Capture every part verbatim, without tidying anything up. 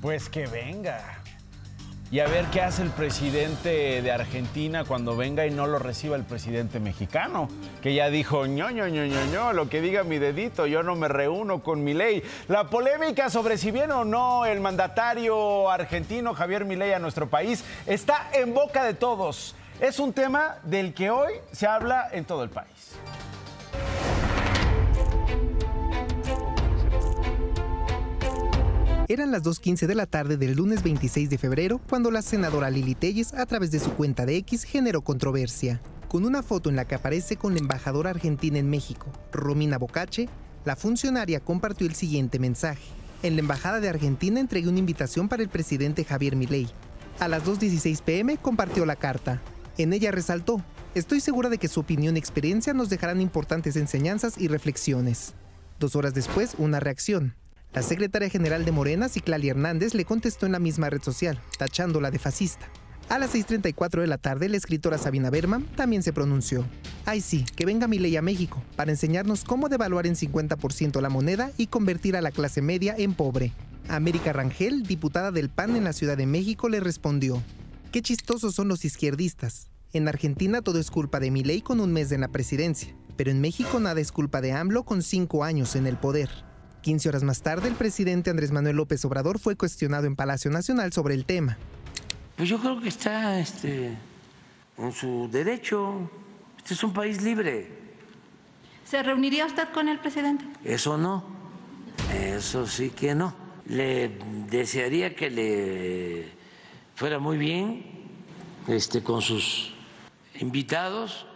Pues que venga. Y a ver qué hace el presidente de Argentina cuando venga y no lo reciba el presidente mexicano, que ya dijo, ño, ño, ño, ño, ño, lo que diga mi dedito, yo no me reúno con Milei. La polémica sobre si viene o no el mandatario argentino Javier Milei a nuestro país está en boca de todos. Es un tema del que hoy se habla en todo el país. Eran las dos quince de la tarde del lunes veintiséis de febrero cuando la senadora Lilly Téllez, a través de su cuenta de X, generó controversia. Con una foto en la que aparece con la embajadora argentina en México, Romina Bocache, la funcionaria compartió el siguiente mensaje. En la Embajada de Argentina entregué una invitación para el presidente Javier Milei. A las dos dieciséis pe eme compartió la carta. En ella resaltó, estoy segura de que su opinión y experiencia nos dejarán importantes enseñanzas y reflexiones. Dos horas después, una reacción. La secretaria general de Morena, Citlali Hernández, le contestó en la misma red social, tachándola de fascista. A las seis treinta y cuatro de la tarde, la escritora Sabina Berman también se pronunció. Ay sí, que venga Milei a México, para enseñarnos cómo devaluar en cincuenta por ciento la moneda y convertir a la clase media en pobre. América Rangel, diputada del P A N en la Ciudad de México, le respondió, qué chistosos son los izquierdistas. En Argentina todo es culpa de Milei con un mes en la presidencia, pero en México nada es culpa de AMLO con cinco años en el poder. quince horas más tarde, el presidente Andrés Manuel López Obrador fue cuestionado en Palacio Nacional sobre el tema. Pues yo creo que está este, en su derecho. Este es un país libre. ¿Se reuniría usted con el presidente? Eso no. Eso sí que no. Le desearía que le fuera muy bien este, con sus invitados.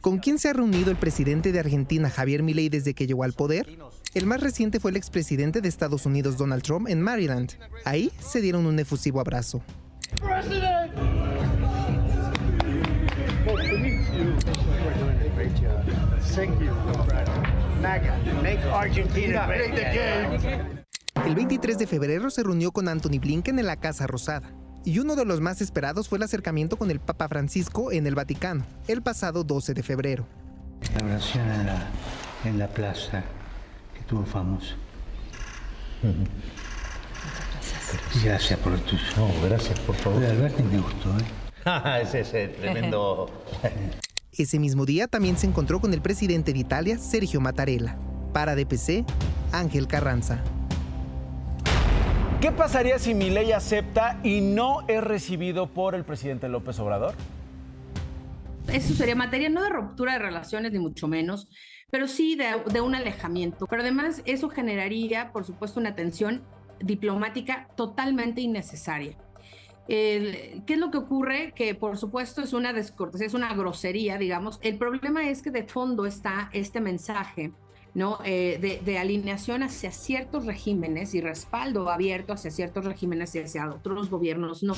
¿Con quién se ha reunido el presidente de Argentina, Javier Milei, desde que llegó al poder? El más reciente fue el expresidente de Estados Unidos, Donald Trump, en Maryland. Ahí se dieron un efusivo abrazo. President. El veintitrés de febrero se reunió con Anthony Blinken en la Casa Rosada. Y uno de los más esperados fue el acercamiento con el Papa Francisco en el Vaticano, el pasado doce de febrero. La oración en la, en la plaza, que tuvo famoso. Uh-huh. Gracias. Gracias por tus... No, gracias por favor. De Alberto me gustó, ¿eh? Ese es el tremendo... Ese mismo día también se encontró con el presidente de Italia, Sergio Mattarella. Para D P C, Ángel Carranza. ¿Qué pasaría si Milei acepta y no es recibido por el presidente López Obrador? Eso sería materia no de ruptura de relaciones, ni mucho menos, pero sí de, de un alejamiento. Pero además eso generaría, por supuesto, una tensión diplomática totalmente innecesaria. El, ¿Qué es lo que ocurre? Que, por supuesto, es una descortesía, es una grosería, digamos. El problema es que de fondo está este mensaje, ¿no? Eh, de, de alineación hacia ciertos regímenes y respaldo abierto hacia ciertos regímenes y hacia otros gobiernos no.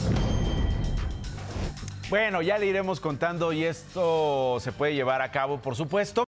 Bueno, ya le iremos contando y esto se puede llevar a cabo, por supuesto.